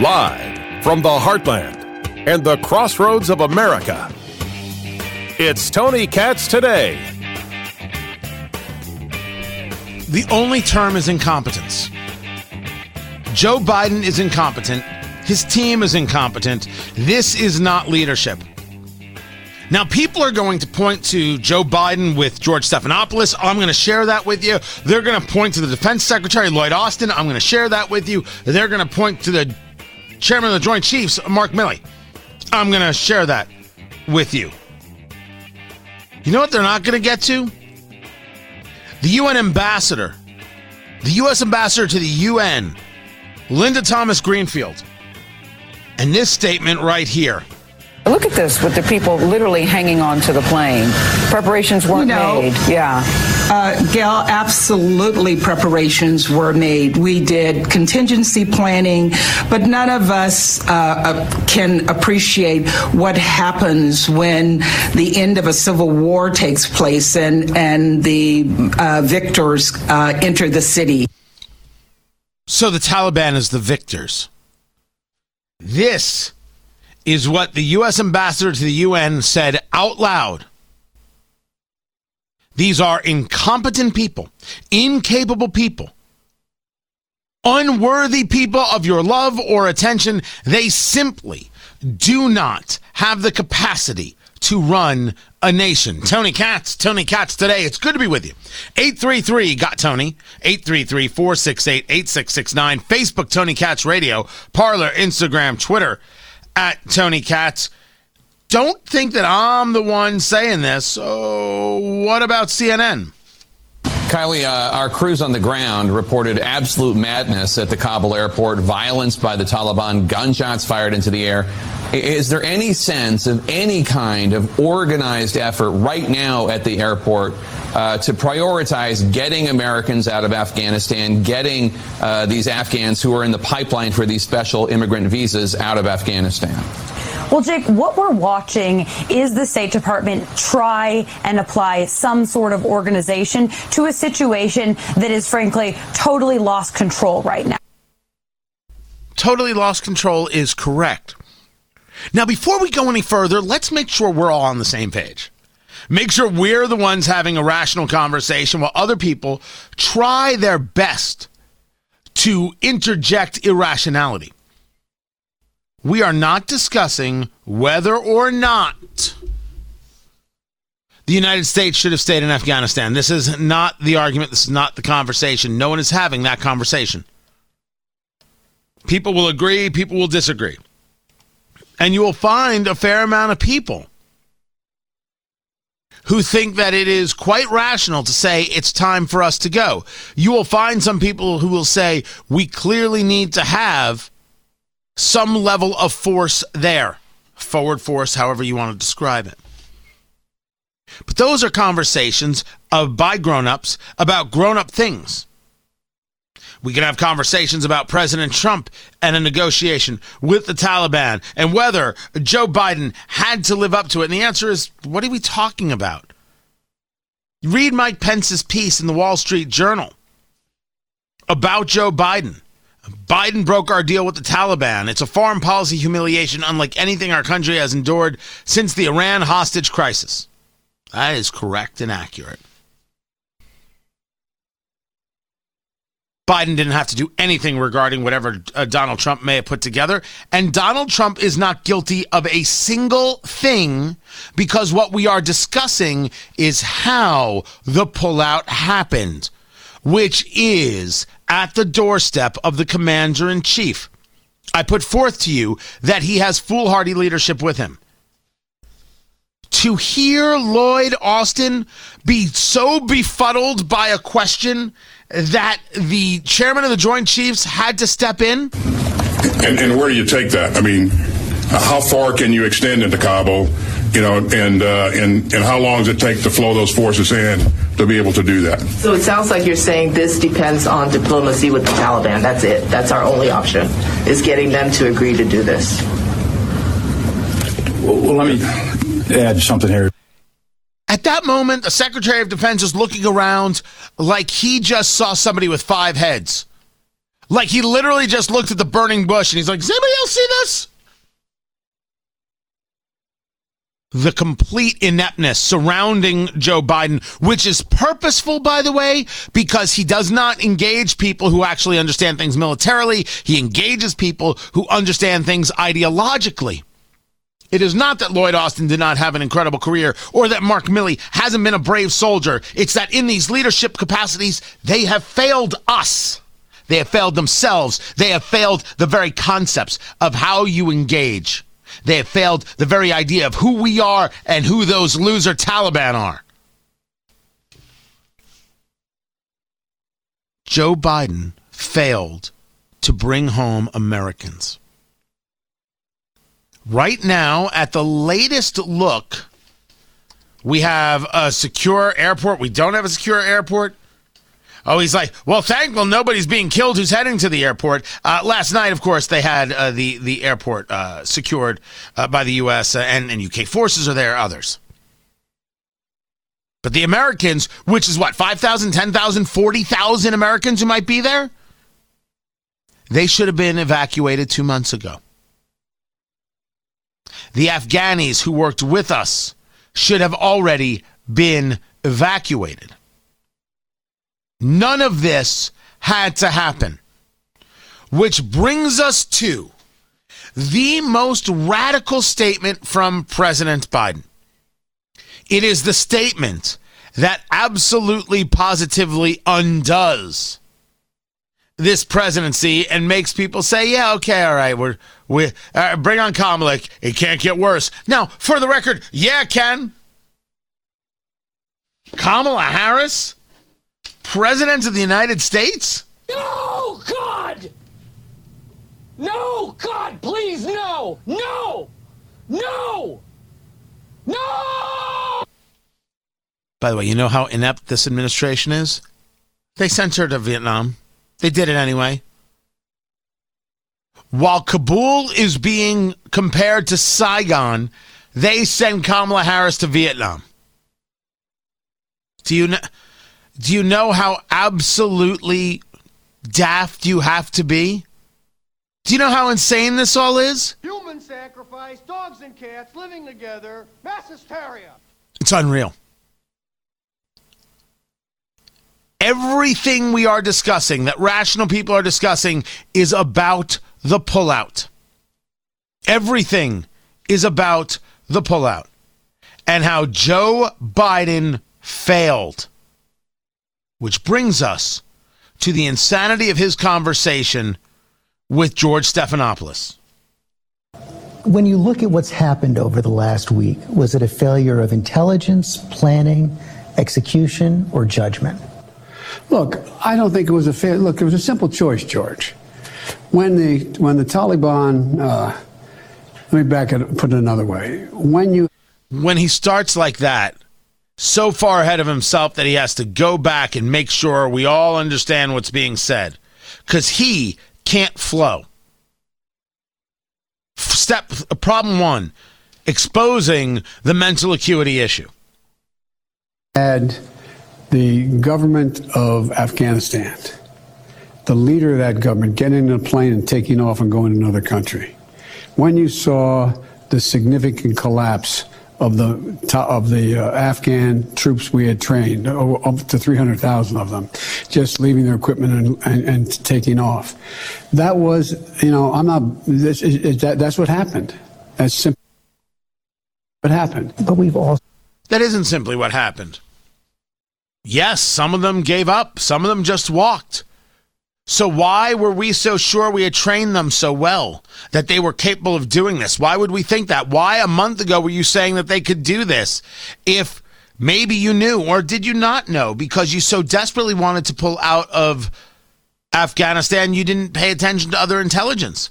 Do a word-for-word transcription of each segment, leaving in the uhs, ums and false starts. Live from the heartland and the crossroads of America, it's Tony Katz Today. The only term is incompetence. Joe Biden is incompetent. His team is incompetent. This is not leadership. Now, people are going to point to Joe Biden with George Stephanopoulos. I'm going to share that with you. They're going to point to the Defense Secretary, Lloyd Austin. I'm going to share that with you. They're going to point to the Chairman of the Joint Chiefs, Mark Milley. I'm going to share that with you. You know what they're not going to get to? The U N ambassador, the U S ambassador to the U N, Linda Thomas-Greenfield. And this statement right here. Look at this with the people literally hanging on to the plane. Preparations weren't you know, made. Yeah. Uh, Gail, absolutely preparations were made. We did contingency planning, but none of us uh, can appreciate what happens when the end of a civil war takes place and, and the uh, victors uh, enter the city. So the Taliban is the victors. This is what the U S ambassador to the U N said out loud. These are incompetent people, incapable people, unworthy people of your love or attention. They simply do not have the capacity to run a nation. Tony Katz, Tony Katz Today. It's good to be with you. eight three three, got Tony, eight three three, four six eight, eight six six nine, Facebook, Tony Katz Radio, Parler, Instagram, Twitter, at Tony Katz. Don't think that I'm the one saying this. So what about C N N? Kylie, uh, our crews on the ground reported absolute madness at the Kabul airport, violence by the Taliban, gunshots fired into the air. Is there any sense of any kind of organized effort right now at the airport uh, to prioritize getting Americans out of Afghanistan, getting uh, these Afghans who are in the pipeline for these special immigrant visas out of Afghanistan? Well, Jake, what we're watching is the State Department try and apply some sort of organization to a situation that is, frankly, totally lost control right now. Totally lost control is correct. Now, before we go any further, let's make sure we're all on the same page. Make sure we're the ones having a rational conversation while other people try their best to interject irrationality. We are not discussing whether or not the United States should have stayed in Afghanistan. This is not the argument. This is not the conversation. No one is having that conversation. People will agree. People will disagree. And you will find a fair amount of people who think that it is quite rational to say it's time for us to go. You will find some people who will say we clearly need to have some level of force there. Forward force, however you want to describe it. But those are conversations of by grown-ups about grown-up things. We can have conversations about President Trump and a negotiation with the Taliban and whether Joe Biden had to live up to it. And the answer is, what are we talking about? Read Mike Pence's piece in the Wall Street Journal about Joe Biden. Biden broke our deal with the Taliban. It's a foreign policy humiliation unlike anything our country has endured since the Iran hostage crisis. That is correct and accurate. Biden didn't have to do anything regarding whatever uh, Donald Trump may have put together. And Donald Trump is not guilty of a single thing because what we are discussing is how the pullout happened, which is at the doorstep of the commander-in-chief. I put forth to you that he has foolhardy leadership with him. To hear Lloyd Austin be so befuddled by a question that the chairman of the Joint Chiefs had to step in? And, and where do you take that? I mean, how far can you extend into Kabul? You know, and, uh, and and how long does it take to flow those forces in to be able to do that? So it sounds like you're saying this depends on diplomacy with the Taliban. That's it. That's our only option, is getting them to agree to do this. Well, let me add something here. At that moment, the Secretary of Defense is looking around like he just saw somebody with five heads. Like he literally just looked at the burning bush and he's like, does anybody else see this? The complete ineptness surrounding Joe Biden, which is purposeful, by the way, because he does not engage people who actually understand things militarily. He engages people who understand things ideologically. It is not that Lloyd Austin did not have an incredible career or that Mark Milley hasn't been a brave soldier. It's that in these leadership capacities, they have failed us. They have failed themselves. They have failed the very concepts of how you engage. They have failed the very idea of who we are and who those loser Taliban are. Joe Biden failed to bring home Americans. Right now, at the latest look, we have a secure airport. We don't have a secure airport. Oh, he's like, well, thankful nobody's being killed who's heading to the airport. Uh, last night, of course, they had uh, the, the airport uh, secured uh, by the U S and, and U K forces are there, others. But the Americans, which is what, five thousand, ten thousand, forty thousand Americans who might be there? They should have been evacuated two months ago. The Afghanis who worked with us should have already been evacuated. None of this had to happen, which brings us to the most radical statement from President Biden. It is the statement that absolutely, positively undoes this presidency and makes people say, yeah, okay, all right, we're, we, uh, bring on Kamala. It can't get worse. Now, for the record, yeah, it can. Kamala Harris? President of the United States? No, God! No, God, please, no! No! No! No! By the way, you know how inept this administration is? They sent her to Vietnam. They did it anyway. While Kabul is being compared to Saigon, they send Kamala Harris to Vietnam. Do you know... Do you know how absolutely daft you have to be? Do you know how insane this all is? Human sacrifice, dogs and cats living together, mass hysteria. It's unreal. Everything we are discussing, that rational people are discussing, is about the pullout. Everything is about the pullout and how Joe Biden failed. Which brings us to the insanity of his conversation with George Stephanopoulos. When you look at what's happened over the last week, was it a failure of intelligence, planning, execution, or judgment? Look, I don't think it was a fail. Look, it was a simple choice, George. When the when the Taliban, uh, let me back it, put it another way. When you when he starts like that. So far ahead of himself that he has to go back and make sure we all understand what's being said. Because he can't flow. Step problem one, exposing the mental acuity issue. And the government of Afghanistan, the leader of that government, getting in a plane and taking off and going to another country. When you saw the significant collapse of the of the uh, Afghan troops we had trained, oh, up to three hundred thousand of them, just leaving their equipment and, and, and taking off. That was, you know, I'm not, this, it, it, that, that's what happened. That's simply what happened. But we've all. That isn't simply what happened. Yes, some of them gave up. Some of them just walked. So why were we so sure we had trained them so well that they were capable of doing this? Why would we think that? Why a month ago were you saying that they could do this if maybe you knew or did you not know because you so desperately wanted to pull out of Afghanistan you didn't pay attention to other intelligence?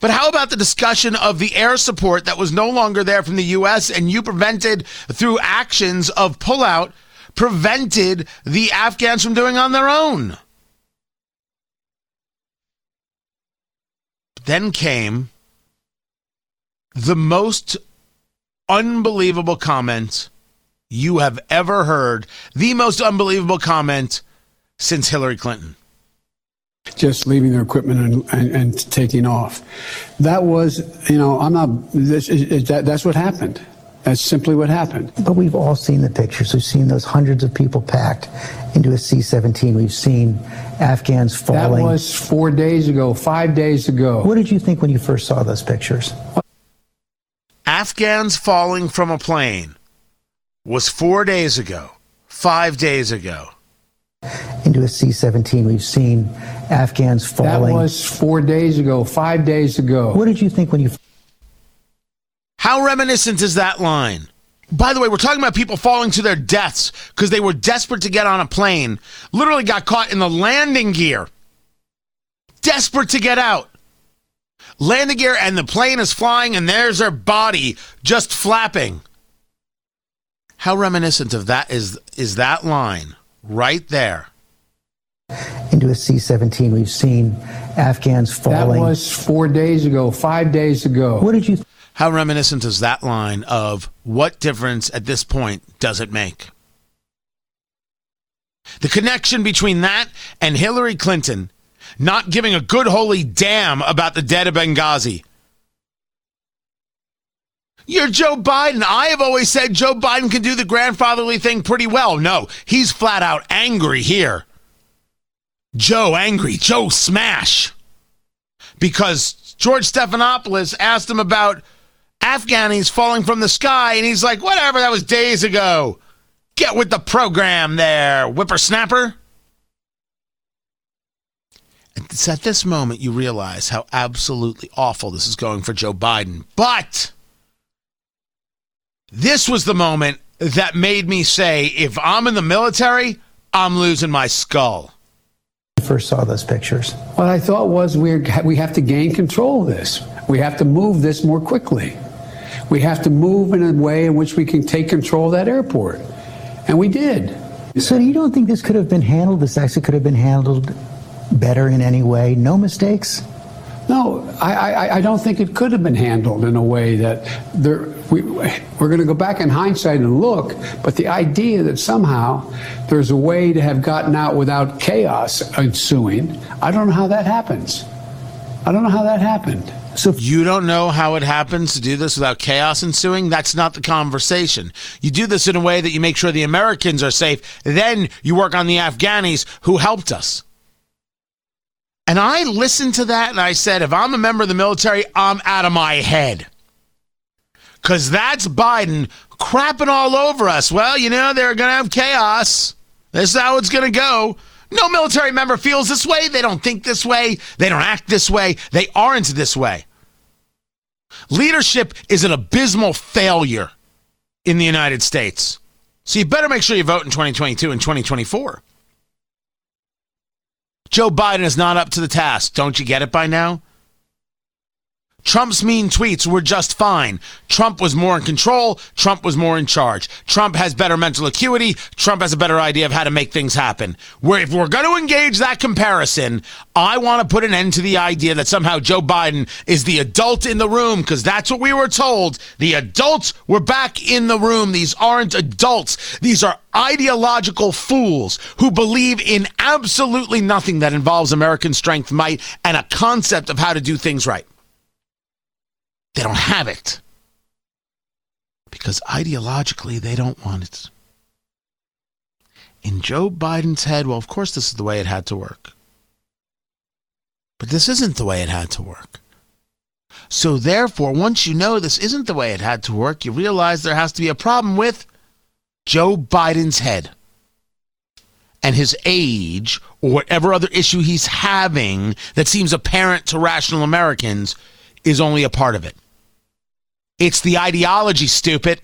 But how about the discussion of the air support that was no longer there from the U S and you prevented through actions of pullout, prevented the Afghans from doing on their own? Then came the most unbelievable comment you have ever heard. The most unbelievable comment since Hillary Clinton. Just leaving their equipment and, and, and taking off. That was, you know, I'm not, this, it, that, that's what happened. That's simply what happened. But we've all seen the pictures. We've seen those hundreds of people packed into a C seventeen. We've seen Afghans falling. That was four days ago, five days ago. What did you think when you first saw those pictures? Afghans falling from a plane was four days ago, five days ago. Into a C seventeen. We've seen Afghans falling. That was four days ago, five days ago. What did you think when you... How reminiscent is that line? By the way, we're talking about people falling to their deaths because they were desperate to get on a plane. Literally got caught in the landing gear. Desperate to get out. Landing gear and the plane is flying and there's their body just flapping. How reminiscent of that is, is that line right there? Into a C seventeen. We've seen Afghans falling. That was four days ago, five days ago. What did you... Th- How reminiscent is that line of what difference at this point does it make? The connection between that and Hillary Clinton not giving a good holy damn about the dead of Benghazi. You're Joe Biden. I have always said Joe Biden can do the grandfatherly thing pretty well. No, he's flat out angry here. Joe angry. Joe smash. Because George Stephanopoulos asked him about Afghani's falling from the sky, and he's like, whatever, that was days ago. Get with the program there, whippersnapper. It's at this moment you realize how absolutely awful this is going for Joe Biden. But this was the moment that made me say, if I'm in the military, I'm losing my skull. First saw those pictures. What I thought was we're, we have to gain control of this. We have to move this more quickly. We have to move in a way in which we can take control of that airport. And we did. So you don't think this could have been handled? This actually could have been handled better in any way? No mistakes? No, I, I, I don't think it could have been handled in a way that there, we, we're going to go back in hindsight and look. But the idea that somehow there's a way to have gotten out without chaos ensuing, I don't know how that happens. I don't know how that happened. So if you don't know how it happens to do this without chaos ensuing, that's not the conversation. You do this in a way that you make sure the Americans are safe. Then you work on the Afghanis who helped us. And I listened to that and I said, if I'm a member of the military, I'm out of my head. Because that's Biden crapping all over us. Well, you know, they're going to have chaos. This is how it's going to go. No military member feels this way. They don't think this way. They don't act this way. They aren't this way. Leadership is an abysmal failure in the United States. So you better make sure you vote in twenty twenty-two and twenty twenty-four. Joe Biden is not up to the task. Don't you get it by now? Trump's mean tweets were just fine. Trump was more in control. Trump was more in charge. Trump has better mental acuity. Trump has a better idea of how to make things happen. Where if we're going to engage that comparison, I want to put an end to the idea that somehow Joe Biden is the adult in the room, because that's what we were told. The adults were back in the room. These aren't adults. These are ideological fools who believe in absolutely nothing that involves American strength, might, and a concept of how to do things right. They don't have it because ideologically they don't want it. In Joe Biden's head, well, of course this is the way it had to work. But this isn't the way it had to work. So therefore, once you know this isn't the way it had to work, you realize there has to be a problem with Joe Biden's head and his age or whatever other issue he's having that seems apparent to rational Americans is only a part of it. It's the ideology, stupid.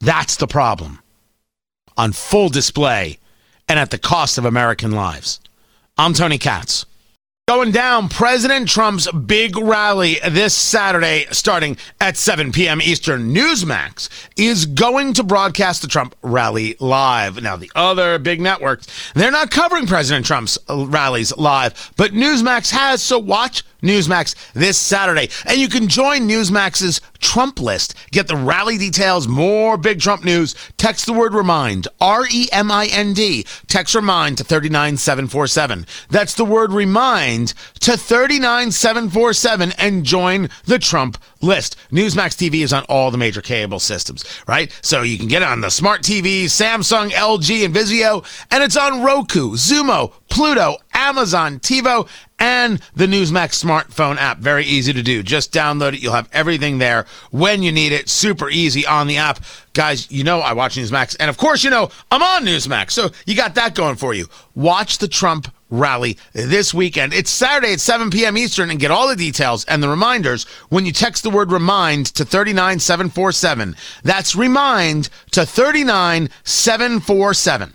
That's the problem. On full display and at the cost of American lives. I'm Tony Katz. Going down, President Trump's big rally this Saturday starting at seven p.m. Eastern. Newsmax is going to broadcast the Trump rally live. Now, the other big networks, they're not covering President Trump's rallies live, but Newsmax has, so watch Newsmax this Saturday. And you can join Newsmax's Trump list. Get the rally details, more big Trump news. Text the word REMIND, R E M I N D. Text REMIND to three nine seven four seven. That's the word REMIND to three nine seven four seven and join the Trump list. Newsmax T V is on all the major cable systems, right? So you can get it on the smart T V, Samsung, L G, and Vizio. And it's on Roku, Zumo, Pluto, Amazon, TiVo, and the Newsmax smartphone app. Very easy to do. Just download it. You'll have everything there when you need it. Super easy on the app. Guys, you know I watch Newsmax. And of course, you know I'm on Newsmax. So you got that going for you. Watch the Trump rally this weekend. It's Saturday at seven p.m. Eastern, and get all the details and the reminders when you text the word REMIND to three nine seven four seven. That's REMIND to three nine seven four seven.